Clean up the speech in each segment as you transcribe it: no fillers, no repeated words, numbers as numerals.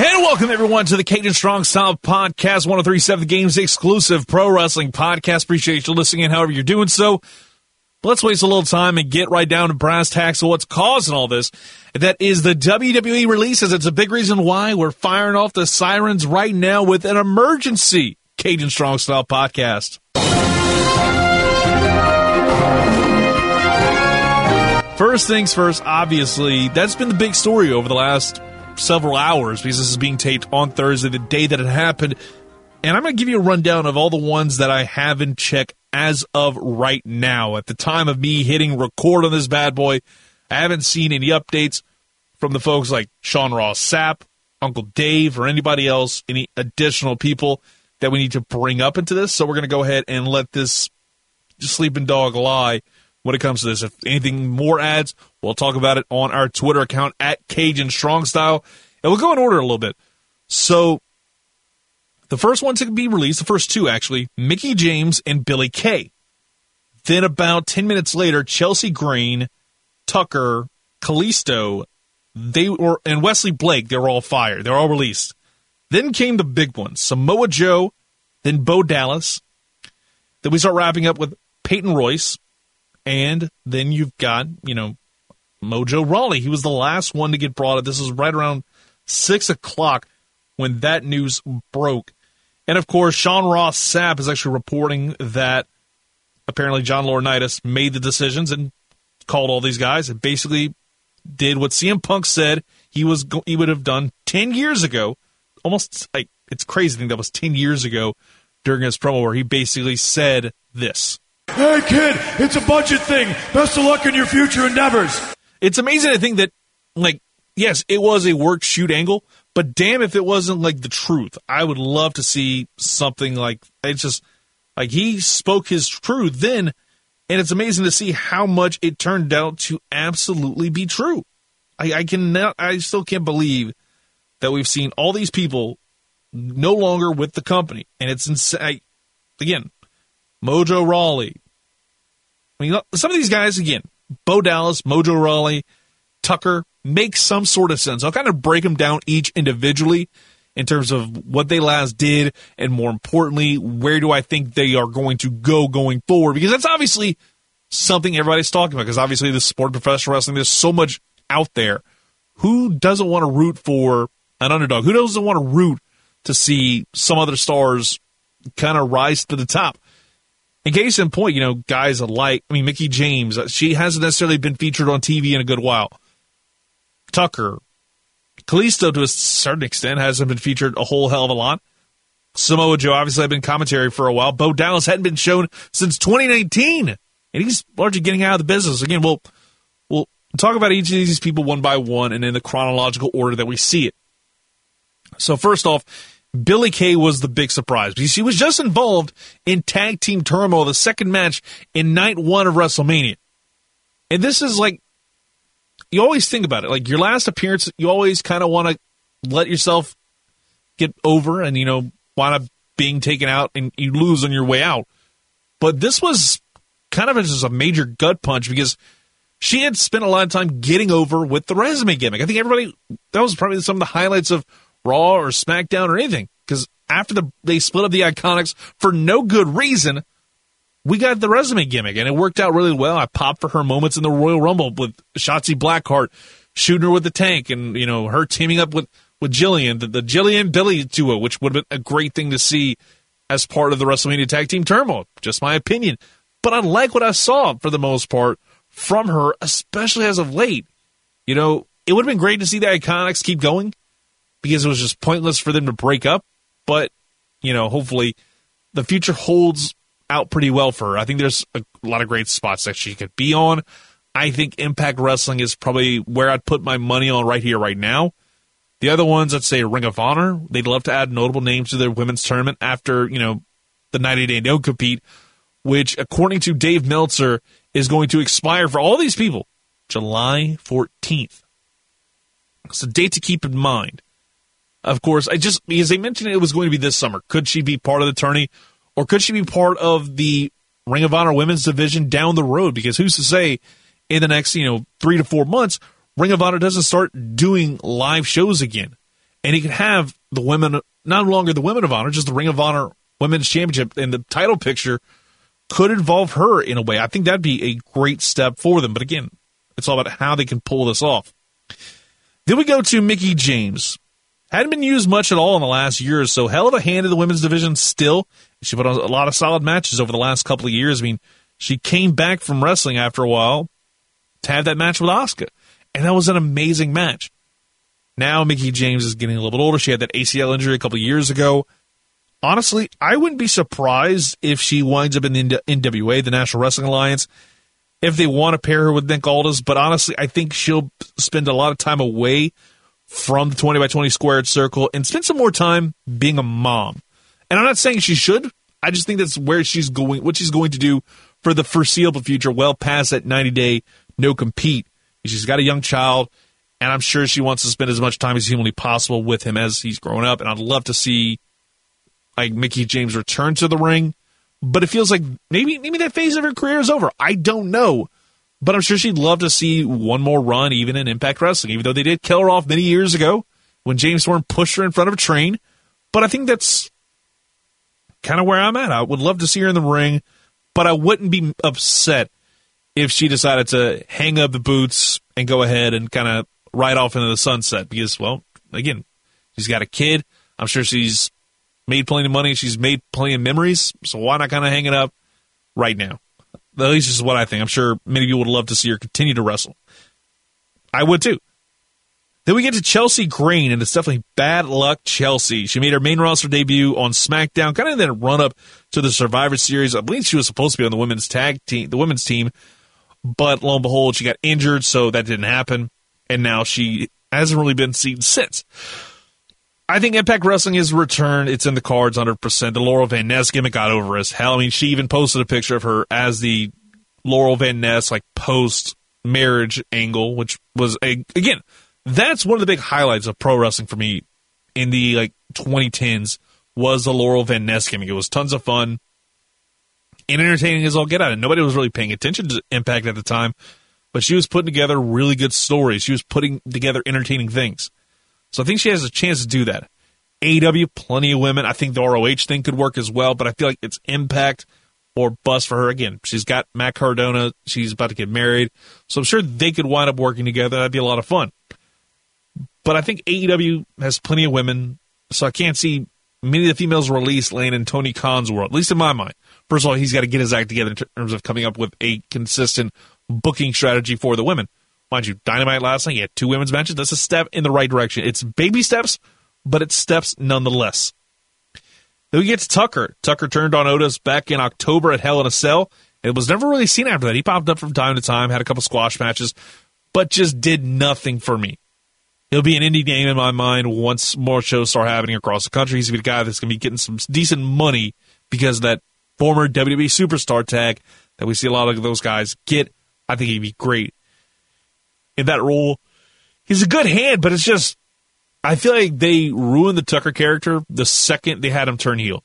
And welcome, everyone, to the Cajun Strong Style Podcast, 1037 The Game's exclusive pro wrestling podcast. Appreciate you listening and however you're doing so. But let's waste a little time and get right down to brass tacks of what's causing all this. That is the WWE releases. It's a big reason why we're firing off the sirens right now with an emergency Cajun Strong Style Podcast. First things first, obviously, that's been the big story over the last several hours, because this is being taped on Thursday, the day that it happened, and I'm going to give you a rundown of all the ones that I have in check as of right now. At the time of me hitting record on this bad boy, I haven't seen any updates from the folks like Sean Ross Sapp, Uncle Dave, or anybody else, any additional people that we need to bring up into this, so we're going to go ahead and let this sleeping dog lie when it comes to this. If anything more adds, we'll talk about it on our Twitter account at Cajun Strong Style, and we'll go in order a little bit. So the first one to be released, the first two actually, Mickie James and Billie Kay. Then about 10 minutes later, Chelsea Green, Tucker, Kalisto, and Wesley Blake, they were all fired. They're all released. Then came the big ones, Samoa Joe, then Bo Dallas. Then we start wrapping up with Peyton Royce. And then you've got, Mojo Rawley. He was the last one to get brought up. This was right around 6 o'clock when that news broke. And, of course, Sean Ross Sapp is actually reporting that apparently John Laurinaitis made the decisions and called all these guys and basically did what CM Punk said he would have done 10 years ago. Almost, like, it's crazy to think that was 10 years ago during his promo where he basically said this. Hey, kid, it's a budget thing. Best of luck in your future endeavors. It's amazing to think that, yes, it was a work-shoot angle, but damn if it wasn't, the truth. I would love to see something he spoke his truth then, and it's amazing to see how much it turned out to absolutely be true. I still can't believe that we've seen all these people no longer with the company, and it's insane. Again, Mojo Rawley. Some of these guys, again, Bo Dallas, Mojo Rawley, Tucker, make some sort of sense. I'll kind of break them down each individually in terms of what they last did and, more importantly, where do I think they are going to go going forward, because that's obviously something everybody's talking about, because obviously the sport of professional wrestling, there's so much out there. Who doesn't want to root for an underdog? Who doesn't want to root to see some other stars kind of rise to the top? In case in point, guys alike, Mickie James, she hasn't necessarily been featured on TV in a good while. Tucker, Kalisto, to a certain extent, hasn't been featured a whole hell of a lot. Samoa Joe, obviously, had been commentary for a while. Bo Dallas hadn't been shown since 2019, and he's largely getting out of the business. Again, we'll talk about each of these people one by one and in the chronological order that we see it. So first off, Billie Kay was the big surprise because she was just involved in Tag Team Turmoil, the second match in night one of WrestleMania. And this is you always think about it. Your last appearance, you always kind of want to let yourself get over and, wind up being taken out and you lose on your way out. But this was kind of just a major gut punch because she had spent a lot of time getting over with the resume gimmick. I think that was probably some of the highlights of Raw or SmackDown or anything, because after they split up the Iconics for no good reason, we got the resume gimmick, and it worked out really well. I popped for her moments in the Royal Rumble with Shotzi Blackheart shooting her with the tank and, her teaming up with Jillian, the Jillian-Billy duo, which would have been a great thing to see as part of the WrestleMania Tag Team Turmoil. Just my opinion. But I like what I saw, for the most part, from her, especially as of late. It would have been great to see the Iconics keep going, because it was just pointless for them to break up. But, hopefully the future holds out pretty well for her. I think there's a lot of great spots that she could be on. I think Impact Wrestling is probably where I'd put my money on right here, right now. The other ones, I'd say Ring of Honor. They'd love to add notable names to their women's tournament after, the 90-day no-compete which, according to Dave Meltzer, is going to expire for all these people July 14th. It's a date to keep in mind. Of course, because they mentioned it was going to be this summer. Could she be part of the tourney, or could she be part of the Ring of Honor women's division down the road? Because who's to say in the next, 3 to 4 months, Ring of Honor doesn't start doing live shows again. And he could have the women, not longer the Women of Honor, just the Ring of Honor Women's Championship, and the title picture could involve her in a way. I think that'd be a great step for them. But again, it's all about how they can pull this off. Then we go to Mickie James. Hadn't been used much at all in the last year or so. Held a hand in the women's division still. She put on a lot of solid matches over the last couple of years. I mean, she came back from wrestling after a while to have that match with Asuka. And that was an amazing match. Now Mickie James is getting a little bit older. She had that ACL injury a couple of years ago. Honestly, I wouldn't be surprised if she winds up in the NWA, the National Wrestling Alliance, if they want to pair her with Nick Aldis. But honestly, I think she'll spend a lot of time away from the 20 by 20 squared circle and spend some more time being a mom. And I'm not saying she should. I just think that's where she's going, what she's going to do for the foreseeable future, well past that 90-day no-compete. She's got a young child, and I'm sure she wants to spend as much time as humanly possible with him as he's grown up. And I'd love to see Mickie James return to the ring, but it feels like maybe that phase of her career is over. I don't know, but I'm sure she'd love to see one more run, even in Impact Wrestling, even though they did kill her off many years ago when James Storm pushed her in front of a train. But I think that's kind of where I'm at. I would love to see her in the ring, but I wouldn't be upset if she decided to hang up the boots and go ahead and kind of ride off into the sunset because, well, again, she's got a kid. I'm sure she's made plenty of money. She's made plenty of memories, so why not kind of hang it up right now? At least this is what I think. I'm sure many of you would love to see her continue to wrestle. I would, too. Then we get to Chelsea Green, and it's definitely bad luck Chelsea. She made her main roster debut on SmackDown, kind of in that run-up to the Survivor Series. I believe she was supposed to be on the women's team, but lo and behold, she got injured, so that didn't happen. And now she hasn't really been seen since. I think Impact Wrestling is returned. It's in the cards 100%. The Laurel Van Ness gimmick got over as hell. I mean, she even posted a picture of her as the Laurel Van Ness, post-marriage angle, which was, again, that's one of the big highlights of pro wrestling for me in the, 2010s was the Laurel Van Ness gimmick. It was tons of fun and entertaining as all get out. And nobody was really paying attention to Impact at the time, but she was putting together really good stories. She was putting together entertaining things. So I think she has a chance to do that. AEW, plenty of women. I think the ROH thing could work as well, but I feel like it's Impact or bust for her. Again, she's got Matt Cardona. She's about to get married. So I'm sure they could wind up working together. That'd be a lot of fun. But I think AEW has plenty of women, so I can't see many of the females released laying in Tony Khan's world, at least in my mind. First of all, he's got to get his act together in terms of coming up with a consistent booking strategy for the women. Mind you, Dynamite last night, he had 2 women's matches. That's a step in the right direction. It's baby steps, but it's steps nonetheless. Then we get to Tucker. Tucker turned on Otis back in October at Hell in a Cell. It was never really seen after that. He popped up from time to time, had a couple squash matches, but just did nothing for me. He'll be an indie name in my mind once more shows start happening across the country. He's going to be a guy that's going to be getting some decent money because of that former WWE superstar tag that we see a lot of those guys get. I think he'd be great in that role. He's a good hand, but it's just, I feel like they ruined the Tucker character the second they had him turn heel.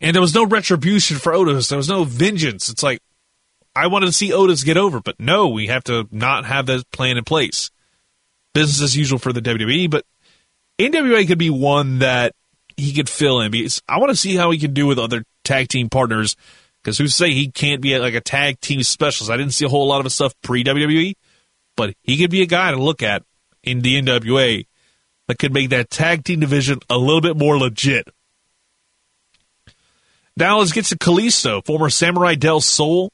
And there was no retribution for Otis. There was no vengeance. It's like, I wanted to see Otis get over, but no, we have to not have that plan in place. Business as usual for the WWE, but NWA could be one that he could fill in. Because I want to see how he can do with other tag team partners, because who say he can't be a tag team specialist? I didn't see a whole lot of his stuff pre-WWE, but he could be a guy to look at in the NWA that could make that tag team division a little bit more legit. Now let's get to Kalisto, former Samurai del Sol.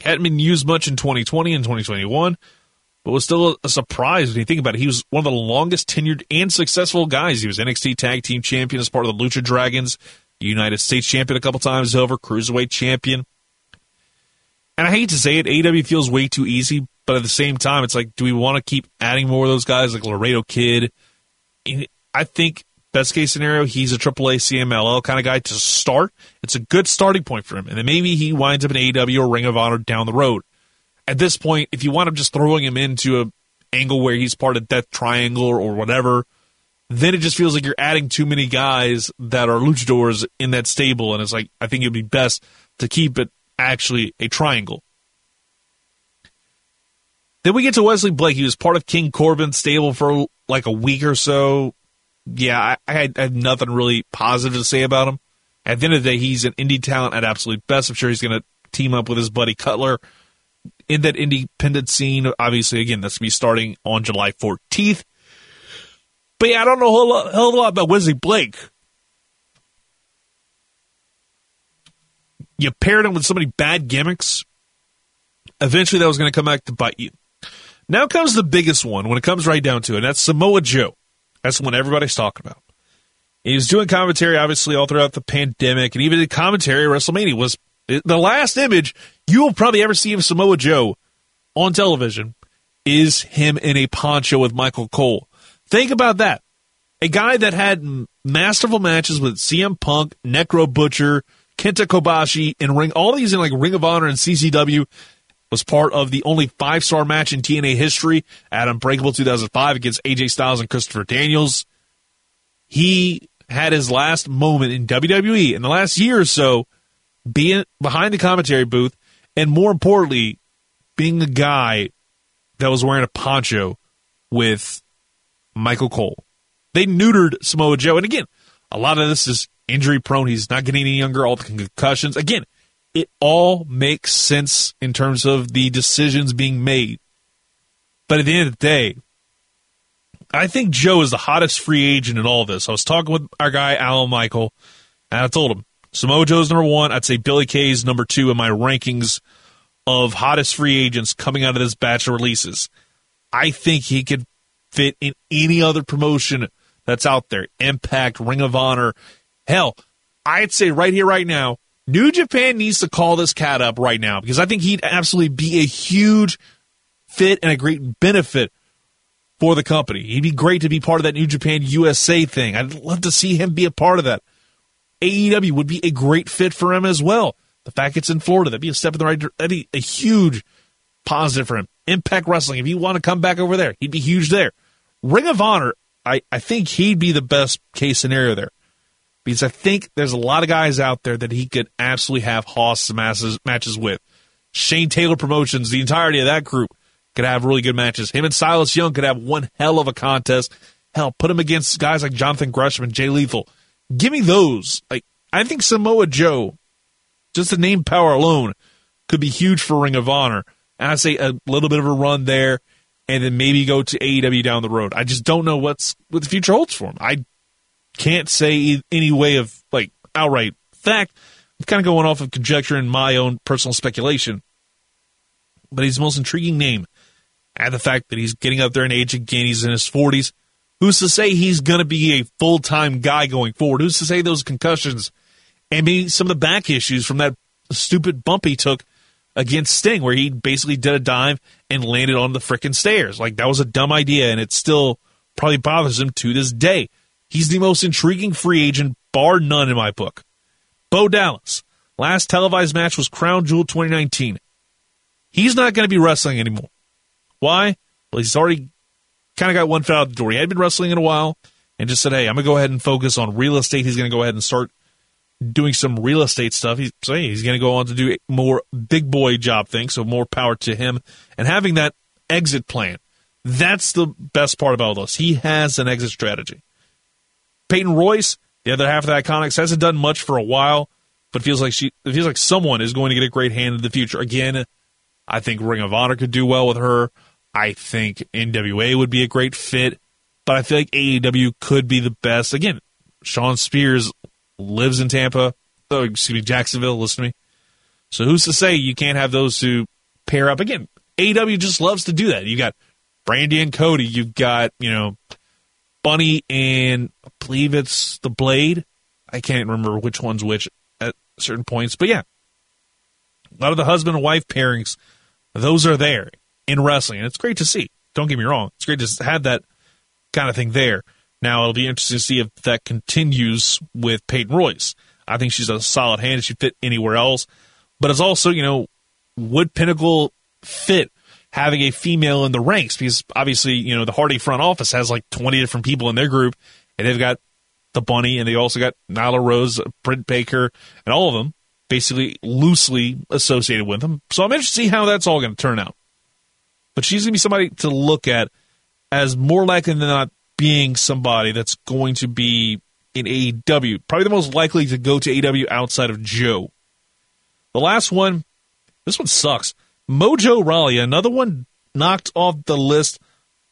Hadn't been used much in 2020 and 2021, but was still a surprise when you think about it. He was one of the longest tenured and successful guys. He was NXT Tag Team Champion as part of the Lucha Dragons, United States Champion a couple times over, Cruiserweight Champion. And I hate to say it, AEW feels way too easy, but at the same time, it's like, do we want to keep adding more of those guys like Laredo Kid? I think Best case scenario, he's a AAA CMLL kind of guy to start. It's a good starting point for him. And then maybe he winds up in AEW or Ring of Honor down the road. At this point, if you want him just throwing him into an angle where he's part of Death Triangle or whatever, then it just feels like you're adding too many guys that are luchadors in that stable. And it's like, I think it'd be best to keep it actually a triangle. Then we get to Wesley Blake. He was part of King Corbin's stable for like a week or so. Yeah, I had nothing really positive to say about him. At the end of the day, he's an indie talent at absolute best. I'm sure he's going to team up with his buddy Cutler in that independent scene. Obviously, again, that's going to be starting on July 14th. But yeah, I don't know a hell of a lot about Wesley Blake. You paired him with so many bad gimmicks. Eventually, that was going to come back to bite you. Now comes the biggest one when it comes right down to it, and that's Samoa Joe. That's the one everybody's talking about. He was doing commentary, obviously, all throughout the pandemic, and even the commentary at WrestleMania was the last image you'll probably ever see of Samoa Joe on television is him in a poncho with Michael Cole. Think about that. A guy that had masterful matches with CM Punk, Necro Butcher, Kenta Kobashi, and Ring, all these in like Ring of Honor and CCW, was part of the only 5-star match in TNA history at Unbreakable 2005 against AJ Styles and Christopher Daniels. He had his last moment in WWE in the last year or so being behind the commentary booth, and more importantly, being a guy that was wearing a poncho with Michael Cole. They neutered Samoa Joe, and again, a lot of this is injury prone. He's not getting any younger, all the concussions. Again, it all makes sense in terms of the decisions being made. But at the end of the day, I think Joe is the hottest free agent in all this. I was talking with our guy, Alan Michael, and I told him, Samoa Joe's number one. I'd say Billie Kay is number two in my rankings of hottest free agents coming out of this batch of releases. I think he could fit in any other promotion that's out there. Impact, Ring of Honor. Hell, I'd say right here, right now, New Japan needs to call this cat up right now because I think he'd absolutely be a huge fit and a great benefit for the company. He'd be great to be part of that New Japan USA thing. I'd love to see him be a part of that. AEW would be a great fit for him as well. The fact it's in Florida, that'd be a step in the right direction. That'd be a huge positive for him. Impact Wrestling, if you want to come back over there, he'd be huge there. Ring of Honor, I think he'd be the best case scenario there. Because I think there's a lot of guys out there that he could absolutely have hoss matches with. Shane Taylor Promotions, the entirety of that group, could have really good matches. Him and Silas Young could have one hell of a contest. Hell, put him against guys like Jonathan Gresham and Jay Lethal. Give me those. Like, I think Samoa Joe, just the name power alone, could be huge for Ring of Honor. And I say a little bit of a run there, and then maybe go to AEW down the road. I just don't know what the future holds for him. I can't say any way of like outright fact. I'm kind of going off of conjecture and my own personal speculation. But he's the most intriguing name. And the fact that he's getting up there in age again, he's in his 40s. Who's to say he's going to be a full-time guy going forward? Who's to say those concussions and maybe some of the back issues from that stupid bump he took against Sting, where he basically did a dive and landed on the frickin' stairs. Like, that was a dumb idea, and it still probably bothers him to this day. He's the most intriguing free agent, bar none in my book. Bo Dallas. Last televised match was Crown Jewel 2019. He's not going to be wrestling anymore. Why? Well, he's already kind of got one foot out the door. He had been wrestling in a while and just said, hey, I'm going to go ahead and focus on real estate. He's going to go ahead and start doing some real estate stuff. He's saying he's going to go on to do more big boy job things, so more power to him. And having that exit plan, that's the best part about this. He has an exit strategy. Peyton Royce, the other half of the Iconics, hasn't done much for a while, but feels like someone is going to get a great hand in the future. Again, I think Ring of Honor could do well with her. I think NWA would be a great fit, but I feel like AEW could be the best. Again, Sean Spears lives in Jacksonville, listen to me. So who's to say you can't have those two pair up? Again, AEW just loves to do that. You've got Brandy and Cody. You've got, Bunny and I believe it's the Blade. I can't remember which one's which at certain points. But yeah, a lot of the husband and wife pairings, those are there in wrestling. And it's great to see. Don't get me wrong. It's great to have that kind of thing there. Now, it'll be interesting to see if that continues with Peyton Royce. I think she's a solid hand. She fit anywhere else. But it's also, you know, would Pinnacle fit having a female in the ranks? Because obviously, you know, the Hardy front office has like 20 different people in their group, and they've got the Bunny, and they also got Nyla Rose, Britt Baker, and all of them basically loosely associated with them. So I'm interested to see how that's all going to turn out. But she's going to be somebody to look at as more likely than not being somebody that's going to be in AEW. Probably the most likely to go to AEW outside of Joe. The last one, this one sucks. Mojo Rawley, another one knocked off the list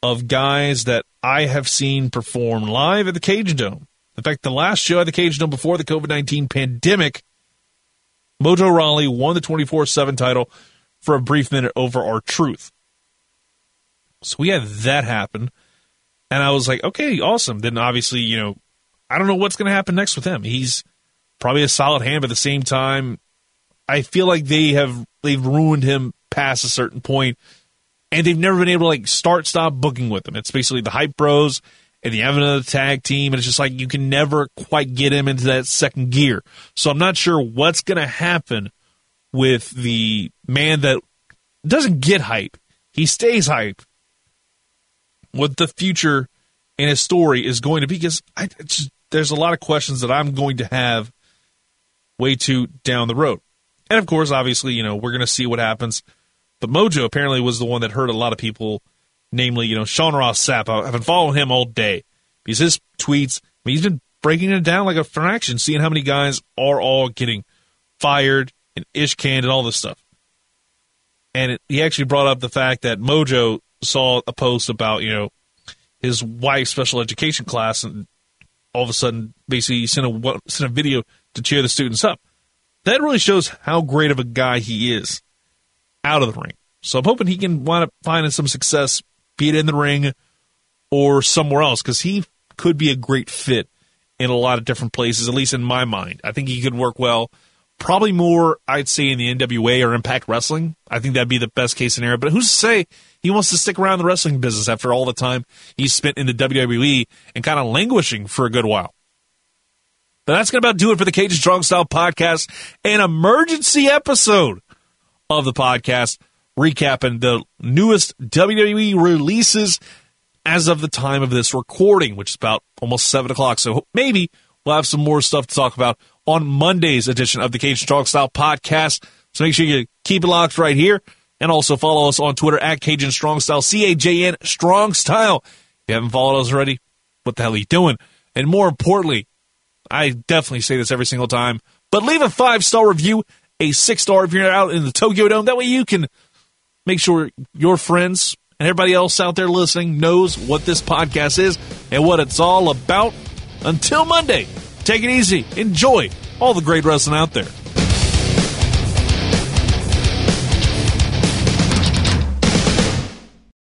of guys that I have seen perform live at the Cage Dome. In fact, the last show at the Cage Dome before the COVID-19 pandemic, Mojo Rawley won the 24/7 title for a brief minute over R-Truth. So we had that happen, and I was like, okay, awesome. Then obviously, you know, I don't know what's going to happen next with him. He's probably a solid hand, but at the same time, I feel like they've ruined him past a certain point, and they've never been able to like stop booking with him. It's basically the Hype Bros and the Avenue of the Tag Team, and it's just like you can never quite get him into that second gear. So I'm not sure what's going to happen with the man that doesn't get hype. He stays hype. What the future in his story is going to be, because there's a lot of questions that I'm going to have way too down the road. And, of course, obviously, you know, we're going to see what happens. But Mojo apparently was the one that hurt a lot of people, namely, you know, Sean Ross Sapp. I've been following him all day because his tweets, I mean, he's been breaking it down like a fraction, seeing how many guys are all getting fired and ish-canned and all this stuff. And he actually brought up the fact that Mojo saw a post about, you know, his wife's special education class, and all of a sudden, basically, he sent a video to cheer the students up. That really shows how great of a guy he is out of the ring. So I'm hoping he can wind up finding some success, be it in the ring or somewhere else, because he could be a great fit in a lot of different places, at least in my mind. I think he could work well. Probably more, I'd say, in the NWA or Impact Wrestling. I think that'd be the best case scenario. But who's to say he wants to stick around the wrestling business after all the time he spent in the WWE and kind of languishing for a good while? But that's going to about do it for the Cajun Strong Style Podcast, an emergency episode of the podcast, recapping the newest WWE releases as of the time of this recording, which is about almost 7 o'clock. So maybe we'll have some more stuff to talk about on Monday's edition of the Cajun Strong Style Podcast. So make sure you keep it locked right here. And also follow us on Twitter at Cajun Strong Style, C-A-J-N Strong Style. If you haven't followed us already, what the hell are you doing? And more importantly, I definitely say this every single time, but leave a 5-star review, a 6-star if you're out in the Tokyo Dome. That way you can make sure your friends and everybody else out there listening knows what this podcast is and what it's all about. Until Monday, take it easy. Enjoy all the great wrestling out there.